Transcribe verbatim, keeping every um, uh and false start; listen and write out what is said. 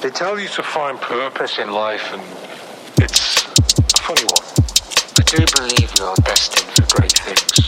They tell you to find purpose in life, and it's a funny one. I do believe you are destined for great things.